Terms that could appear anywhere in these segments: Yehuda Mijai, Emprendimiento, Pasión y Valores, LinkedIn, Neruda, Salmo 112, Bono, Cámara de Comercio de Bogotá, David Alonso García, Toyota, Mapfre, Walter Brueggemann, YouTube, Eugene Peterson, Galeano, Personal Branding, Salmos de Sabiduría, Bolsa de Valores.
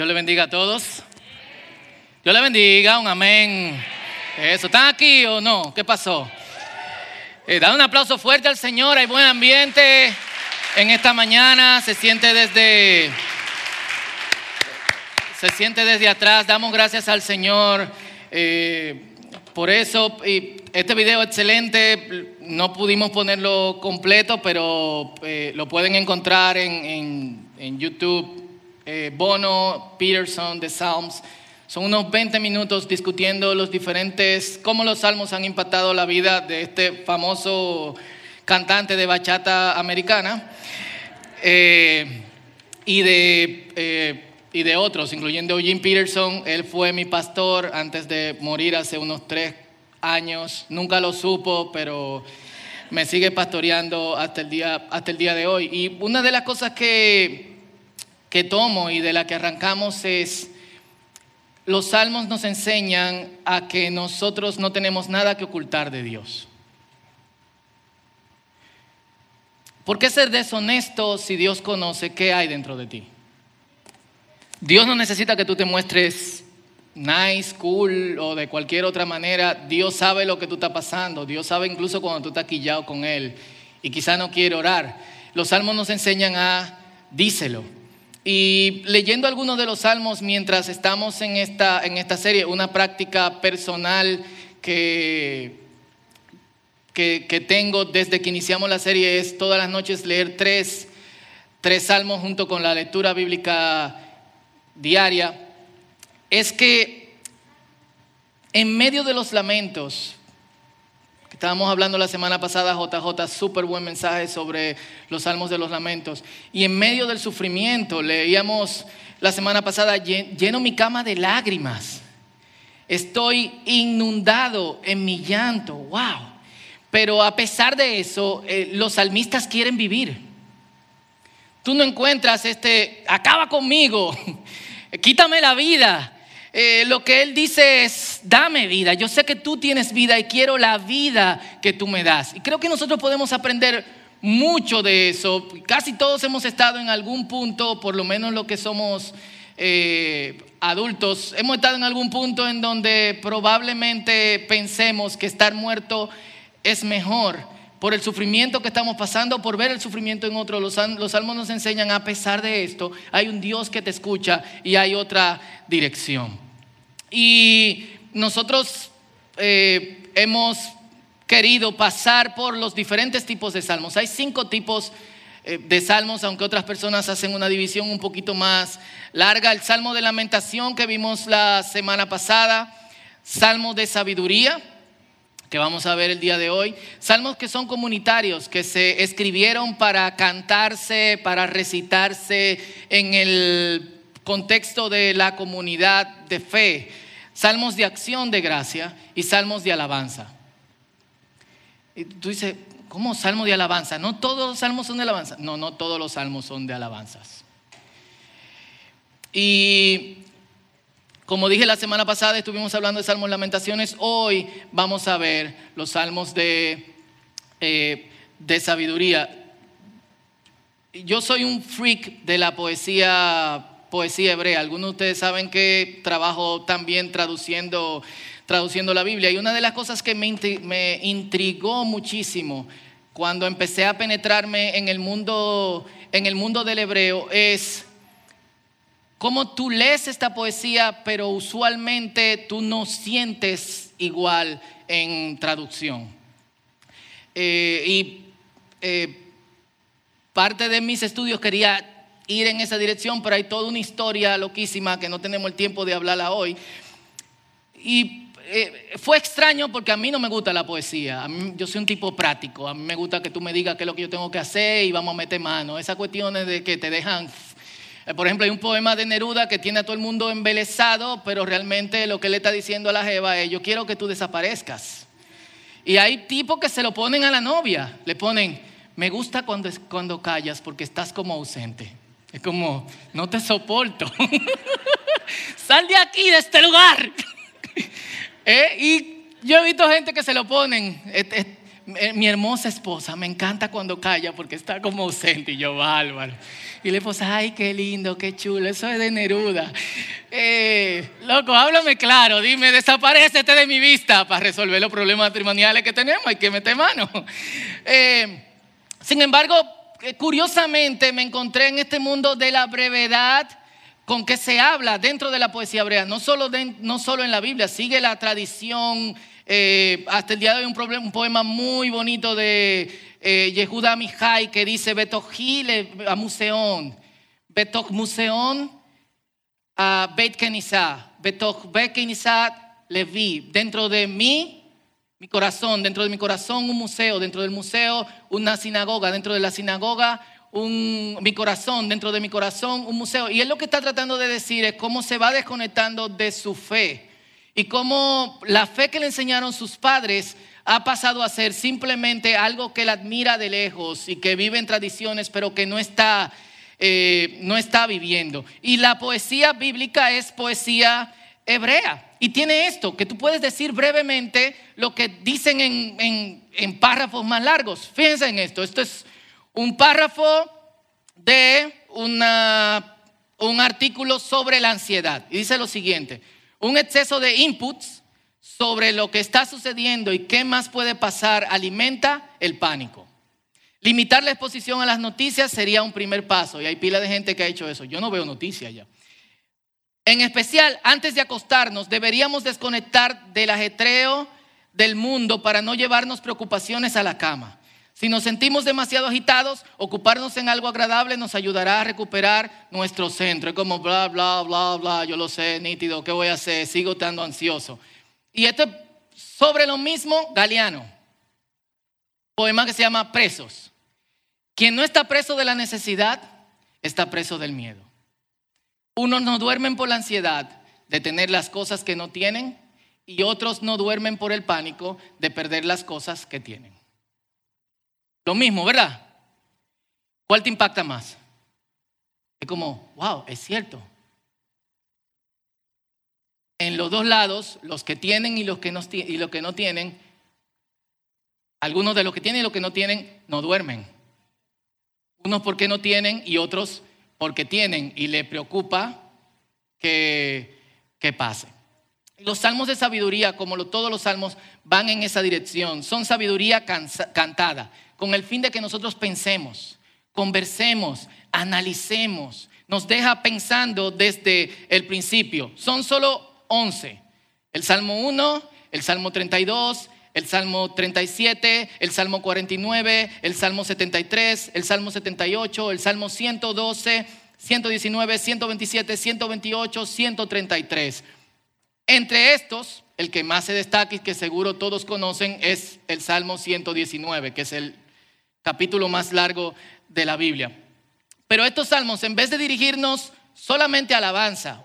Dios le bendiga a todos. Dios le bendiga, un amén. Eso, ¿están aquí o no? ¿Qué pasó? Dan un aplauso fuerte al Señor, hay buen ambiente en esta mañana, se siente desde atrás. Damos gracias al Señor por eso. Y este video excelente, no pudimos ponerlo completo, pero lo pueden encontrar en YouTube. Bono, Peterson, de Salmos. Son unos 20 minutos discutiendo los diferentes, cómo los salmos han impactado la vida de este famoso cantante de bachata americana y de otros, incluyendo Eugene Peterson. Él fue mi pastor antes de morir hace unos 3 años. Nunca lo supo, pero me sigue pastoreando hasta el día de hoy. Y una de las cosas que tomo y de la que arrancamos es: los salmos nos enseñan a que nosotros no tenemos nada que ocultar de Dios. ¿Por qué ser deshonesto si Dios conoce qué hay dentro de ti? Dios no necesita que tú te muestres nice, cool o de cualquier otra manera. Dios sabe lo que tú estás pasando. Dios sabe incluso cuando tú estás quillado con Él y quizá no quiere orar. Los salmos nos enseñan a díselo. Y leyendo algunos de los salmos mientras estamos en esta serie, una práctica personal que tengo desde que iniciamos la serie es todas las noches leer tres salmos junto con la lectura bíblica diaria. Es que en medio de los lamentos, que estábamos hablando la semana pasada, JJ, súper buen mensaje sobre los salmos de los lamentos, y en medio del sufrimiento, leíamos la semana pasada, lleno mi cama de lágrimas, estoy inundado en mi llanto. ¡Wow! Pero a pesar de eso, los salmistas quieren vivir. Tú no encuentras acaba conmigo, quítame la vida. Lo que él dice es: dame vida. Yo sé que tú tienes vida y quiero la vida que tú me das. Y creo que nosotros podemos aprender mucho de eso. Casi todos hemos estado en algún punto, por lo menos los que somos adultos, hemos estado en algún punto en donde probablemente pensemos que estar muerto es mejor por el sufrimiento que estamos pasando, por ver el sufrimiento en otro. Los salmos nos enseñan, a pesar de esto, hay un Dios que te escucha y hay otra dirección. Y nosotros hemos querido pasar por los diferentes tipos de salmos. Hay 5 tipos de salmos, aunque otras personas hacen una división un poquito más larga. El salmo de lamentación que vimos la semana pasada, salmos de sabiduría, que vamos a ver el día de hoy, salmos que son comunitarios, que se escribieron para cantarse, para recitarse en el contexto de la comunidad de fe, salmos de acción de gracia y salmos de alabanza. Y tú dices, ¿cómo salmo de alabanza? ¿No todos los salmos son de alabanza? No, no todos los salmos son de alabanzas. Y como dije la semana pasada, estuvimos hablando de salmos lamentaciones. Hoy vamos a ver los salmos de sabiduría. Yo soy un freak de la poesía hebrea. Algunos de ustedes saben que trabajo también traduciendo la Biblia. Y una de las cosas que me intrigó muchísimo cuando empecé a penetrarme en el mundo del hebreo es cómo tú lees esta poesía, pero usualmente tú no sientes igual en traducción. Parte de mis estudios quería ir en esa dirección, pero hay toda una historia loquísima que no tenemos el tiempo de hablarla hoy. Y fue extraño porque a mí no me gusta la poesía. Yo soy un tipo práctico. A mí me gusta que tú me digas qué es lo que yo tengo que hacer y vamos a meter mano. Esas cuestiones de que te dejan... Por ejemplo, hay un poema de Neruda que tiene a todo el mundo embelesado, pero realmente lo que le está diciendo a la jeva es: yo quiero que tú desaparezcas. Y hay tipos que se lo ponen a la novia, le ponen: me gusta cuando callas porque estás como ausente. Es como, no te soporto. Sal de aquí, de este lugar. Y yo he visto gente que se lo ponen: mi hermosa esposa, me encanta cuando calla porque está como ausente. Y yo, bárbaro. Y la esposa, ay, qué lindo, qué chulo, eso es de Neruda. Loco, háblame claro, dime, desaparécete de mi vista para resolver los problemas matrimoniales que tenemos, hay que meter mano. Sin embargo, curiosamente me encontré en este mundo de la brevedad con que se habla dentro de la poesía hebrea, no solo en la Biblia, sigue la tradición. Hasta el día de hoy un poema muy bonito de Yehuda Mijai que dice Betochile a Museón, Betoch Museón a Beit Kenizá, Betoch Beit Kenizá Levi. Dentro de mí, mi corazón, dentro de mi corazón un museo, dentro del museo una sinagoga, dentro de la sinagoga mi corazón, dentro de mi corazón un museo. Y él lo que está tratando de decir es cómo se va desconectando de su fe. Y cómo la fe que le enseñaron sus padres ha pasado a ser simplemente algo que él admira de lejos y que vive en tradiciones, pero que no está viviendo. Y la poesía bíblica es poesía hebrea. Y tiene esto, que tú puedes decir brevemente lo que dicen en párrafos más largos. Fíjense en esto. Esto es un párrafo de un artículo sobre la ansiedad. Y dice lo siguiente. Un exceso de inputs sobre lo que está sucediendo y qué más puede pasar alimenta el pánico. Limitar la exposición a las noticias sería un primer paso, y hay pila de gente que ha hecho eso. Yo no veo noticias ya. En especial, antes de acostarnos, deberíamos desconectar del ajetreo del mundo para no llevarnos preocupaciones a la cama. Si nos sentimos demasiado agitados, ocuparnos en algo agradable nos ayudará a recuperar nuestro centro. Es como bla, bla, bla, bla, yo lo sé, nítido, ¿qué voy a hacer? Sigo estando ansioso. Y esto es sobre lo mismo, Galeano. Poema que se llama Presos. Quien no está preso de la necesidad, está preso del miedo. Unos no duermen por la ansiedad de tener las cosas que no tienen y otros no duermen por el pánico de perder las cosas que tienen. Lo mismo, ¿verdad? ¿Cuál te impacta más? Es como, wow, es cierto. En los dos lados, los que tienen y los que no tienen, algunos de los que tienen y los que no tienen no duermen. Unos porque no tienen y otros porque tienen y le preocupa que pase. Los salmos de sabiduría, como todos los salmos, van en esa dirección. Son sabiduría cantada, con el fin de que nosotros pensemos, conversemos, analicemos. Nos deja pensando desde el principio. Son solo 11. El Salmo 1, el Salmo 32, el Salmo 37, el Salmo 49, el Salmo 73, el Salmo 78, el Salmo 112, 119, 127, 128, 133. Entre estos, el que más se destaca y que seguro todos conocen es el Salmo 119, que es el capítulo más largo de la Biblia. Pero estos salmos, en vez de dirigirnos solamente a alabanza,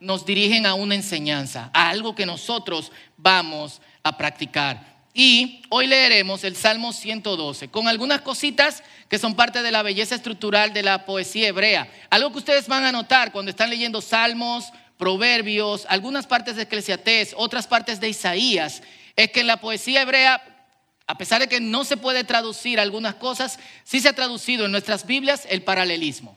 nos dirigen a una enseñanza, a algo que nosotros vamos a practicar. Y hoy leeremos el Salmo 112 con algunas cositas que son parte de la belleza estructural de la poesía hebrea. Algo que ustedes van a notar cuando están leyendo salmos, proverbios, algunas partes de Eclesiastés, otras partes de Isaías, es que en la poesía hebrea, a pesar de que no se puede traducir algunas cosas, sí se ha traducido en nuestras Biblias el paralelismo.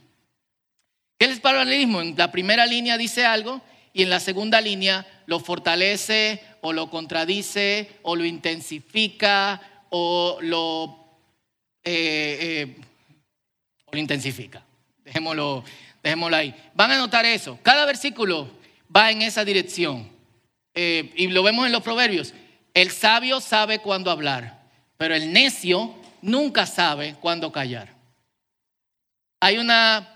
¿Qué es el paralelismo? En la primera línea dice algo y en la segunda línea lo fortalece o lo contradice o lo intensifica o lo intensifica. Dejémoslo ahí. Van a notar eso. Cada versículo va en esa dirección. Y lo vemos en los proverbios. El sabio sabe cuándo hablar, pero el necio nunca sabe cuándo callar. Hay una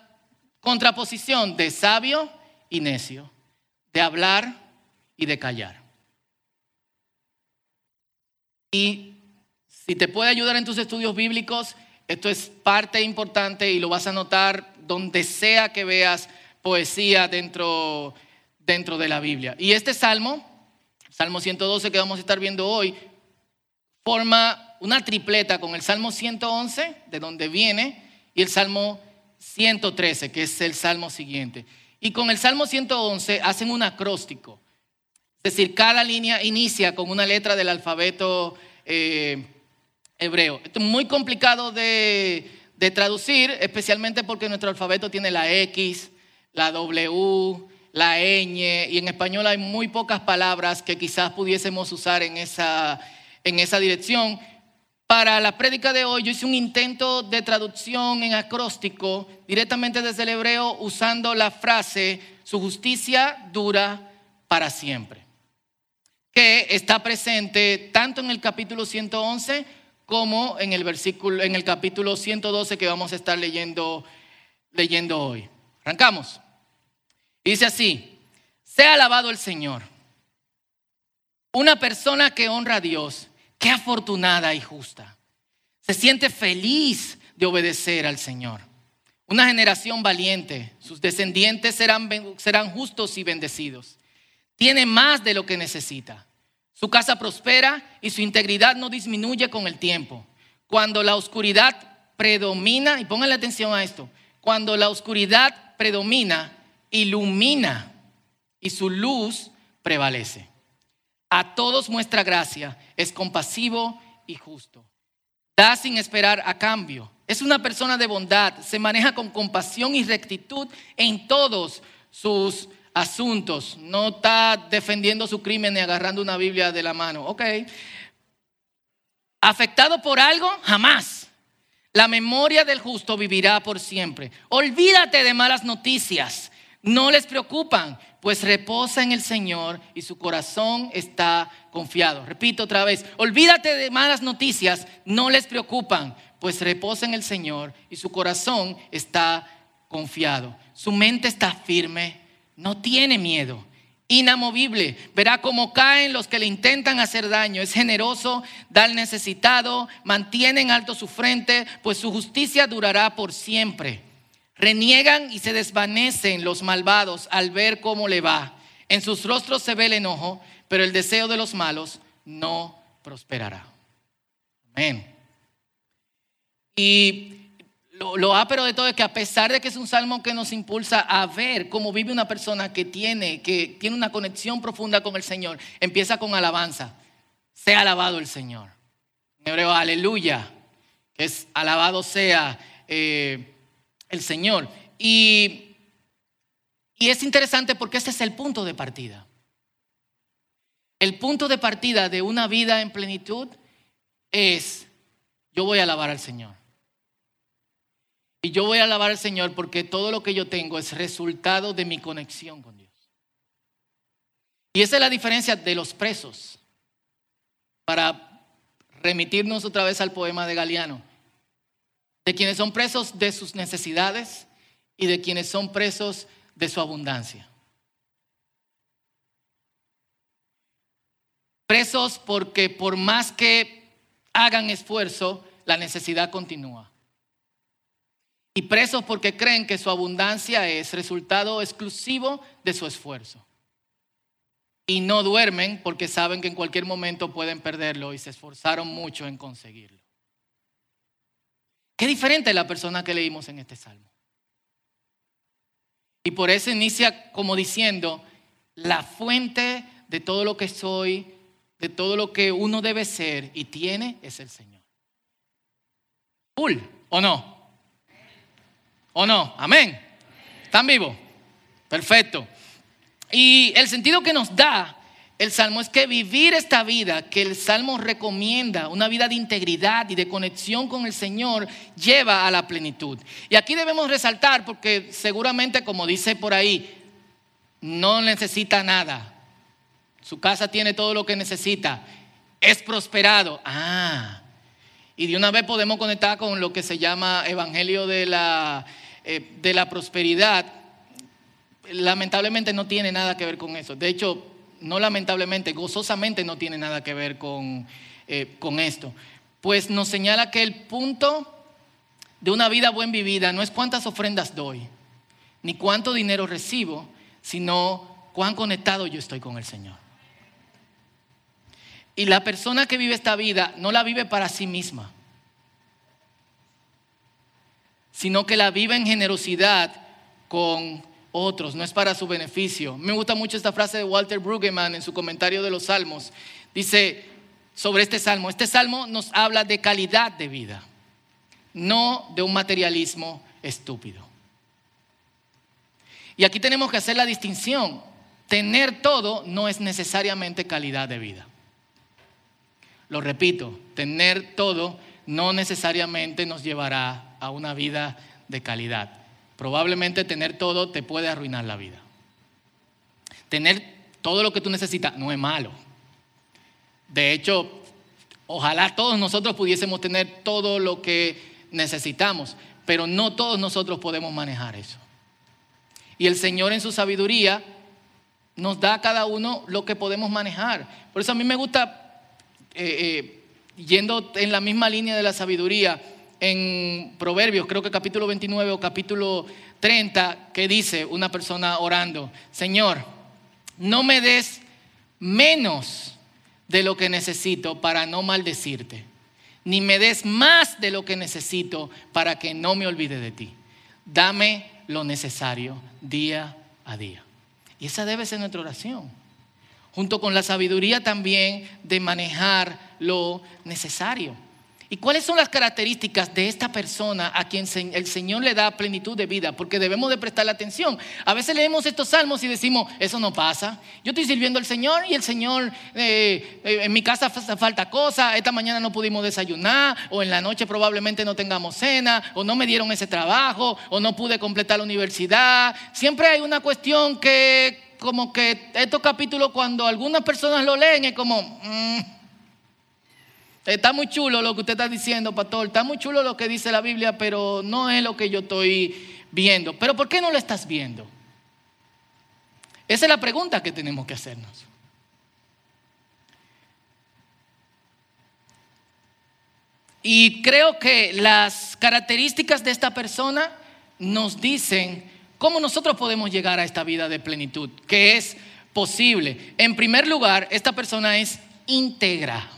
contraposición de sabio y necio, de hablar y de callar. Y si te puede ayudar en tus estudios bíblicos, esto es parte importante y lo vas a notar donde sea que veas poesía dentro de la Biblia. Y este salmo, Salmo 112 que vamos a estar viendo hoy, forma una tripleta con el Salmo 111, de donde viene, y el Salmo 113, que es el salmo siguiente. Y con el Salmo 111 hacen un acróstico. Es decir, cada línea inicia con una letra del alfabeto hebreo. Esto es muy complicado de traducir, especialmente porque nuestro alfabeto tiene la X, la W, la ñ, y en español hay muy pocas palabras que quizás pudiésemos usar en esa dirección. Para la prédica de hoy yo hice un intento de traducción en acróstico directamente desde el hebreo usando la frase "su justicia dura para siempre", que está presente tanto en el capítulo 111 como en el capítulo 112 que vamos a estar leyendo hoy. Arrancamos. Dice así: sea alabado el Señor. Una persona que honra a Dios, qué afortunada y justa. Se siente feliz de obedecer al Señor. Una generación valiente, sus descendientes serán justos y bendecidos. Tiene más de lo que necesita. Su casa prospera y su integridad no disminuye con el tiempo. Cuando la oscuridad predomina, y pónganle atención a esto, cuando la oscuridad predomina, ilumina y su luz prevalece. A todos muestra gracia, es compasivo y justo. Da sin esperar a cambio. Es una persona de bondad, se maneja con compasión y rectitud en todos sus asuntos. No está defendiendo su crimen ni agarrando una Biblia de la mano. Ok. Afectado por algo, jamás. La memoria del justo vivirá por siempre. Olvídate de malas noticias. No les preocupan, pues reposa en el Señor y su corazón está confiado. Repito otra vez: olvídate de malas noticias, no les preocupan, pues reposa en el Señor y su corazón está confiado. Su mente está firme, no tiene miedo, inamovible. Verá cómo caen los que le intentan hacer daño. Es generoso, da al necesitado, mantiene en alto su frente, pues su justicia durará por siempre. Reniegan y se desvanecen los malvados al ver cómo le va. En sus rostros se ve el enojo, pero el deseo de los malos no prosperará. Amén. Y lo ápero de todo es que, a pesar de que es un salmo que nos impulsa a ver cómo vive una persona que tiene una conexión profunda con el Señor, empieza con alabanza. Sea alabado el Señor. En hebreo, aleluya, que es alabado sea el Señor. Y es interesante porque ese es el punto de partida. El punto de partida de una vida en plenitud es: yo voy a alabar al Señor. Y yo voy a alabar al Señor porque todo lo que yo tengo es resultado de mi conexión con Dios. Y esa es la diferencia de los presos. Para remitirnos otra vez al poema de Galeano, de quienes son presos de sus necesidades y de quienes son presos de su abundancia. Presos porque por más que hagan esfuerzo, la necesidad continúa. Y presos porque creen que su abundancia es resultado exclusivo de su esfuerzo. Y no duermen porque saben que en cualquier momento pueden perderlo y se esforzaron mucho en conseguirlo. Qué diferente es la persona que leímos en este salmo. Y por eso inicia como diciendo: la fuente de todo lo que soy, de todo lo que uno debe ser y tiene, es el Señor. ¿O no? ¿O no? Amén. ¿Están vivos? Perfecto. Y el sentido que nos da el salmo es que vivir esta vida que el salmo recomienda, una vida de integridad y de conexión con el Señor, lleva a la plenitud. Y aquí debemos resaltar, porque seguramente, como dice por ahí, no necesita nada. Su casa tiene todo lo que necesita. Es prosperado. Y de una vez podemos conectar con lo que se llama evangelio de la prosperidad. Lamentablemente no tiene nada que ver con eso. De hecho, no lamentablemente, gozosamente no tiene nada que ver con esto. Pues nos señala que el punto de una vida bien vivida no es cuántas ofrendas doy, ni cuánto dinero recibo, sino cuán conectado yo estoy con el Señor. Y la persona que vive esta vida no la vive para sí misma, sino que la vive en generosidad con otros, no es para su beneficio. Me gusta mucho esta frase de Walter Brueggemann en su comentario de los Salmos. Dice: sobre este salmo. Este salmo nos habla de calidad de vida, no de un materialismo estúpido. Y aquí tenemos que hacer la distinción. Tener todo no es necesariamente calidad de vida. Lo repito, tener todo no necesariamente nos llevará a una vida de calidad. Probablemente tener todo te puede arruinar la vida. Tener todo lo que tú necesitas no es malo. De hecho, ojalá todos nosotros pudiésemos tener todo lo que necesitamos, pero no todos nosotros podemos manejar eso. Y el Señor en su sabiduría nos da a cada uno lo que podemos manejar. Por eso a mí me gusta... yendo en la misma línea de la sabiduría, en Proverbios, creo que capítulo 29 o capítulo 30, que dice una persona orando: Señor, no me des menos de lo que necesito para no maldecirte, ni me des más de lo que necesito para que no me olvide de ti. Dame lo necesario día a día. Y esa debe ser nuestra oración, junto con la sabiduría también de manejar lo necesario. ¿Y cuáles son las características de esta persona a quien el Señor le da plenitud de vida? Porque debemos de prestarle atención. A veces leemos estos salmos y decimos, eso no pasa. Yo estoy sirviendo al Señor y el Señor, en mi casa falta cosa, esta mañana no pudimos desayunar, o en la noche probablemente no tengamos cena, o no me dieron ese trabajo, o no pude completar la universidad. Siempre hay una cuestión que... como que estos capítulos, cuando algunas personas lo leen, es como está muy chulo lo que usted está diciendo, pastor, está muy chulo lo que dice la Biblia, pero no es lo que yo estoy viendo. ¿Pero por qué no lo estás viendo? Esa es la pregunta que tenemos que hacernos. Y creo que las características de esta persona nos dicen ¿cómo nosotros podemos llegar a esta vida de plenitud? Que es posible. En primer lugar, esta persona es íntegra.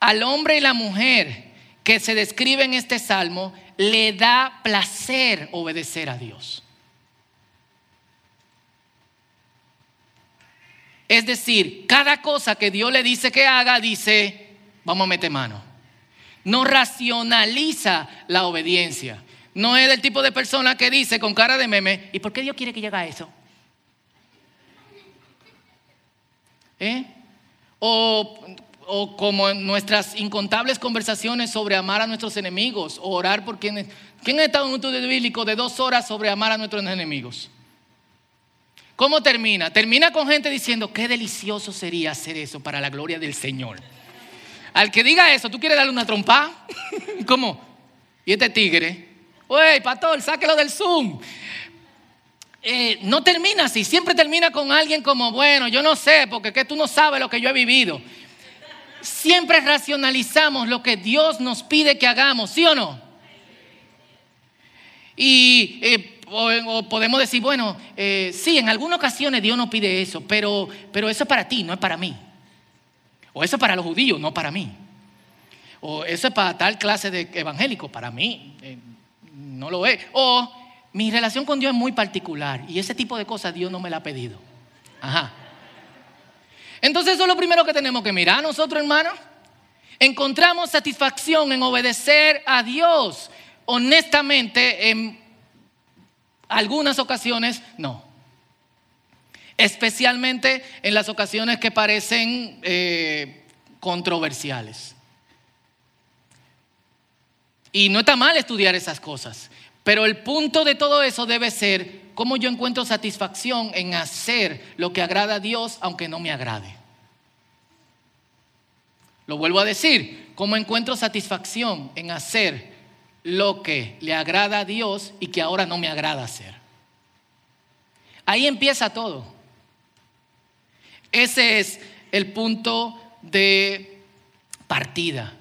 Al hombre y la mujer que se describe en este salmo, le da placer obedecer a Dios. Es decir, cada cosa que Dios le dice que haga, dice, vamos a meter mano. No racionaliza la obediencia. No es del tipo de persona que dice con cara de meme, ¿y por qué Dios quiere que llegue a eso? O como en nuestras incontables conversaciones sobre amar a nuestros enemigos, o orar por quienes... ¿Quién ha estado en un estudio bíblico de 2 horas sobre amar a nuestros enemigos? ¿Cómo termina? Termina con gente diciendo, qué delicioso sería hacer eso para la gloria del Señor. Al que diga eso, ¿tú quieres darle una trompa? ¿Cómo? Y este tigre... Oye, pastor, sáquelo del Zoom. No termina así, siempre termina con alguien como, bueno, yo no sé, porque que tú no sabes lo que yo he vivido. Siempre racionalizamos lo que Dios nos pide que hagamos, ¿sí o no? Y o podemos decir, bueno, sí, en algunas ocasiones Dios nos pide eso, pero eso es para ti, no es para mí. O eso es para los judíos, no para mí. O eso es para tal clase de evangélico, para mí. No lo es. O mi relación con Dios es muy particular y ese tipo de cosas Dios no me la ha pedido. Ajá. Entonces eso es lo primero que tenemos que mirar. Nosotros, hermanos, encontramos satisfacción en obedecer a Dios. Honestamente, en algunas ocasiones no. Especialmente en las ocasiones que parecen controversiales. Y no está mal estudiar esas cosas, pero el punto de todo eso debe ser cómo yo encuentro satisfacción en hacer lo que agrada a Dios aunque no me agrade. Lo vuelvo a decir, cómo encuentro satisfacción en hacer lo que le agrada a Dios y que ahora no me agrada hacer. Ahí empieza todo. Ese es el punto de partida.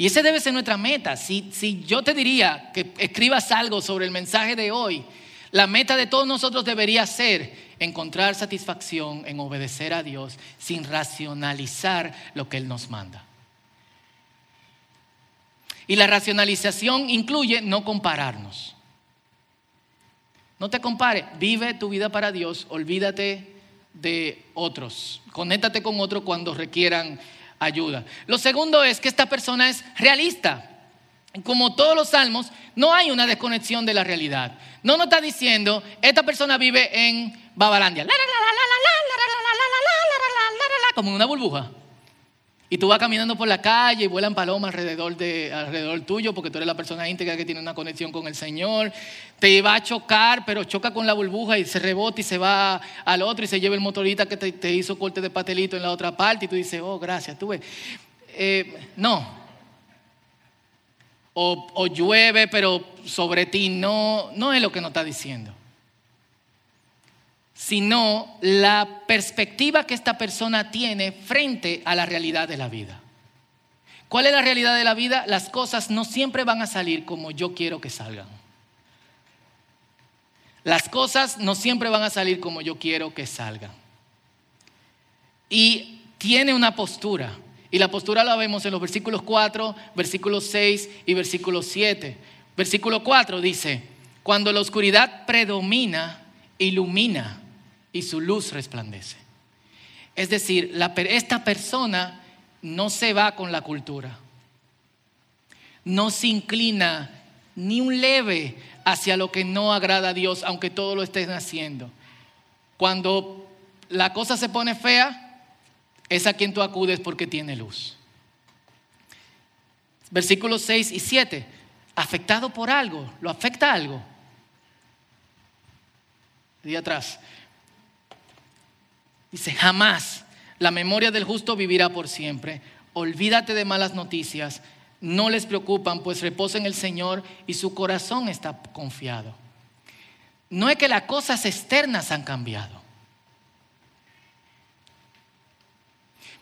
Y esa debe ser nuestra meta. Si yo te diría que escribas algo sobre el mensaje de hoy, la meta de todos nosotros debería ser encontrar satisfacción en obedecer a Dios sin racionalizar lo que Él nos manda. Y la racionalización incluye no compararnos. No te compares, vive tu vida para Dios, olvídate de otros. Conéctate con otros cuando requieran ayuda. Lo segundo es que esta persona es realista. Como todos los salmos, no hay una desconexión de la realidad. No nos está diciendo, esta persona vive en Babalandia, como en una burbuja. Y tú vas caminando por la calle y vuelan palomas alrededor tuyo porque tú eres la persona íntegra que tiene una conexión con el Señor. Te va a chocar, pero choca con la burbuja y se rebota y se va al otro y se lleva el motorista que te hizo corte de pastelito en la otra parte y tú dices, oh, gracias, tú ves. No. O llueve, pero sobre ti no es lo que nos está diciendo. Sino la perspectiva que esta persona tiene frente a la realidad de la vida. ¿Cuál es la realidad de la vida? Las cosas no siempre van a salir como yo quiero que salgan. Las cosas no siempre van a salir como yo quiero que salgan. Y tiene una postura. Y la postura la vemos en los versículos 4, versículos 6 y versículo 7. Versículo 4 dice, cuando la oscuridad predomina, ilumina y su luz resplandece. Es decir, esta persona no se va con la cultura. No se inclina ni un leve hacia lo que no agrada a Dios, aunque todo lo estén haciendo. Cuando la cosa se pone fea, es a quien tú acudes porque tiene luz. Versículos 6 y 7. Afectado por algo, lo afecta algo. De atrás dice, jamás la memoria del justo vivirá por siempre. Olvídate de malas noticias, no les preocupan, pues reposa en el Señor y su corazón está confiado. No es que las cosas externas han cambiado.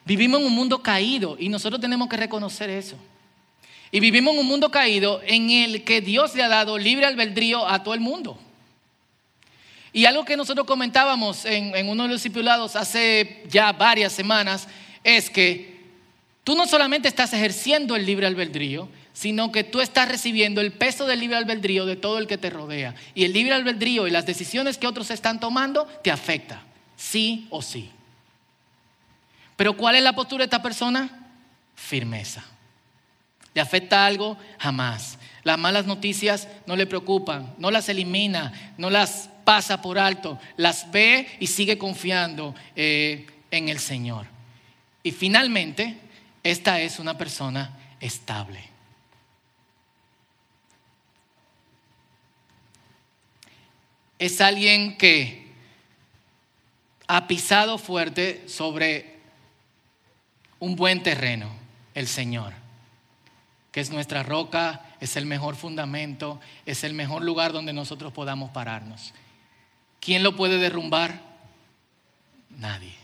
Vivimos en un mundo caído y nosotros tenemos que reconocer eso. Y vivimos en un mundo caído en el que Dios le ha dado libre albedrío a todo el mundo. Y algo que nosotros comentábamos en uno de los discipulados hace ya varias semanas es que tú no solamente estás ejerciendo el libre albedrío, sino que tú estás recibiendo el peso del libre albedrío de todo el que te rodea. Y el libre albedrío y las decisiones que otros están tomando te afecta, sí o sí. Pero ¿cuál es la postura de esta persona? Firmeza. ¿Le afecta algo? Jamás. Las malas noticias no le preocupan, no las elimina, no las pasa por alto, las ve y sigue confiando en el Señor. Y finalmente, esta es una persona estable. Es alguien que ha pisado fuerte sobre un buen terreno, el Señor, que es nuestra roca, es el mejor fundamento, es el mejor lugar donde nosotros podamos pararnos. ¿Quién lo puede derrumbar? Nadie.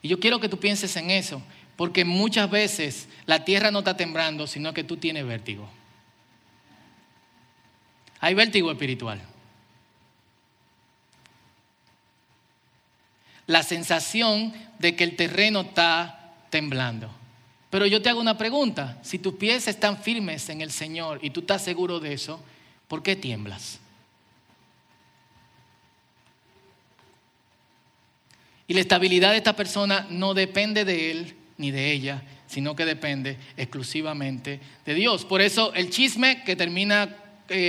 Y yo quiero que tú pienses en eso, porque muchas veces la tierra no está temblando, sino que tú tienes vértigo. Hay vértigo espiritual. La sensación de que el terreno está temblando. Pero yo te hago una pregunta, si tus pies están firmes en el Señor y tú estás seguro de eso, ¿por qué tiemblas? Y la estabilidad de esta persona no depende de él ni de ella, sino que depende exclusivamente de Dios. Por eso el chisme que termina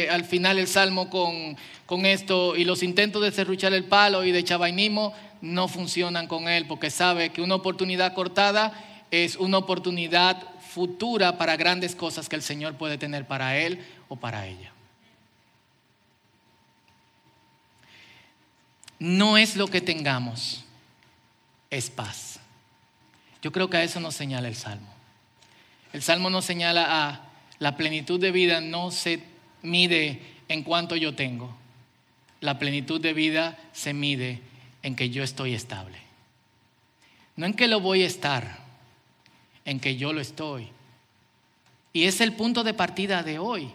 al final el salmo con esto y los intentos de serruchar el palo y de chavainismo no funcionan con él, porque sabe que una oportunidad cortada es una oportunidad futura para grandes cosas que el Señor puede tener para él o para ella. No es lo que tengamos, es paz. Yo creo que a eso nos señala el Salmo. El Salmo nos señala a la plenitud de vida no se mide en cuánto yo tengo. La plenitud de vida se mide en que yo estoy estable. No en que lo voy a estar, en que yo lo estoy. Y es el punto de partida de hoy.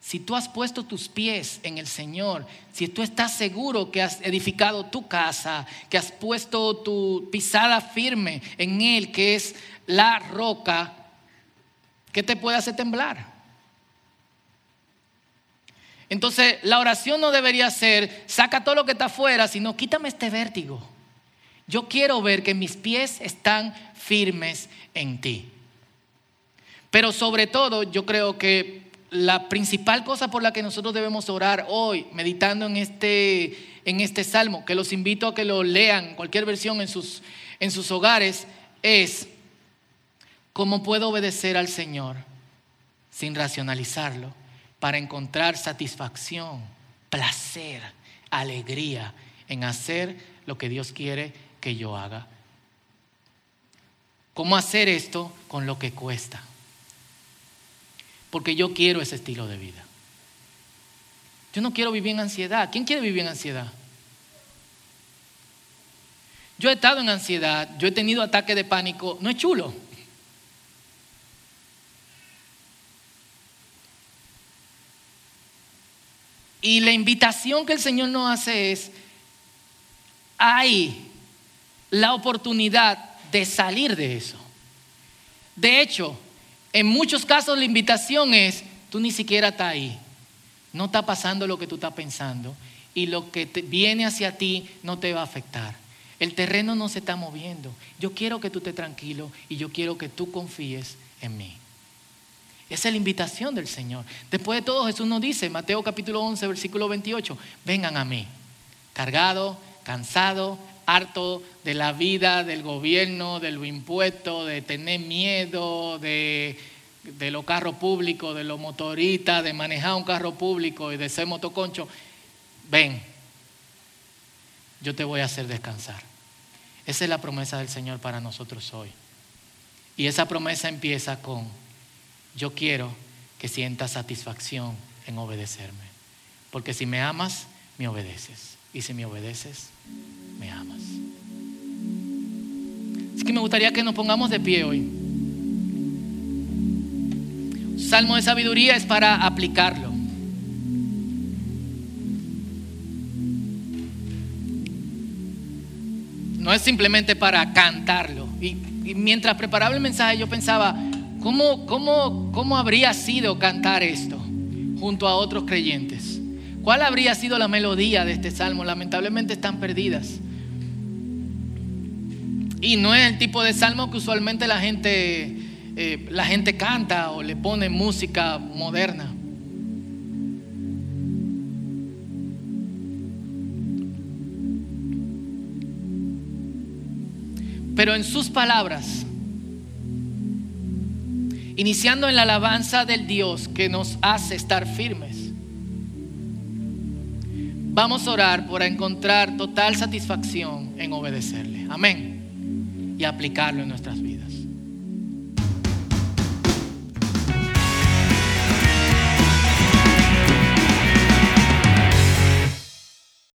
Si tú has puesto tus pies en el Señor, si tú estás seguro que has edificado tu casa, que has puesto tu pisada firme en Él, que es la roca, ¿qué te puede hacer temblar? Entonces la oración no debería ser saca todo lo que está afuera, sino quítame este vértigo. Yo quiero ver que mis pies están firmes en ti. Pero sobre todo yo creo que la principal cosa por la que nosotros debemos orar hoy, meditando en este salmo, que los invito a que lo lean, cualquier versión en sus hogares, es ¿cómo puedo obedecer al Señor sin racionalizarlo para encontrar satisfacción, placer, alegría en hacer lo que Dios quiere que yo haga? ¿Cómo hacer esto con lo que cuesta? Porque yo quiero ese estilo de vida. Yo no quiero vivir en ansiedad. ¿Quién quiere vivir en ansiedad? Yo he estado en ansiedad, yo he tenido ataques de pánico. No es chulo. Y la invitación que el Señor nos hace es, hay la oportunidad de salir de eso. De hecho, en muchos casos la invitación es, tú ni siquiera estás ahí, no está pasando lo que tú estás pensando y lo que viene hacia ti no te va a afectar. El terreno no se está moviendo. Yo quiero que tú estés tranquilo y yo quiero que tú confíes en mí. Esa es la invitación del Señor. Después de todo, Jesús nos dice, Mateo capítulo 11, versículo 28, vengan a mí, cargado, cansado, harto de la vida, del gobierno, de los impuestos, de tener miedo, de los carros públicos, de los motoristas, de manejar un carro público y de ser motoconcho. Ven, yo te voy a hacer descansar. Esa es la promesa del Señor para nosotros hoy. Y esa promesa empieza con, yo quiero que sientas satisfacción en obedecerme. Porque si me amas, me obedeces. Y si me obedeces, me amas. Así que me gustaría que nos pongamos de pie hoy. Salmo de sabiduría es para aplicarlo. No es simplemente para cantarlo. Y mientras preparaba el mensaje yo pensaba, ¿cómo habría sido cantar esto junto a otros creyentes? ¿Cuál habría sido la melodía de este salmo? Lamentablemente están perdidas. Y no es el tipo de salmo que usualmente la gente canta o le pone música moderna. Pero en sus palabras, iniciando en la alabanza del Dios que nos hace estar firmes, vamos a orar por encontrar total satisfacción en obedecerle. Amén. Y aplicarlo en nuestras vidas.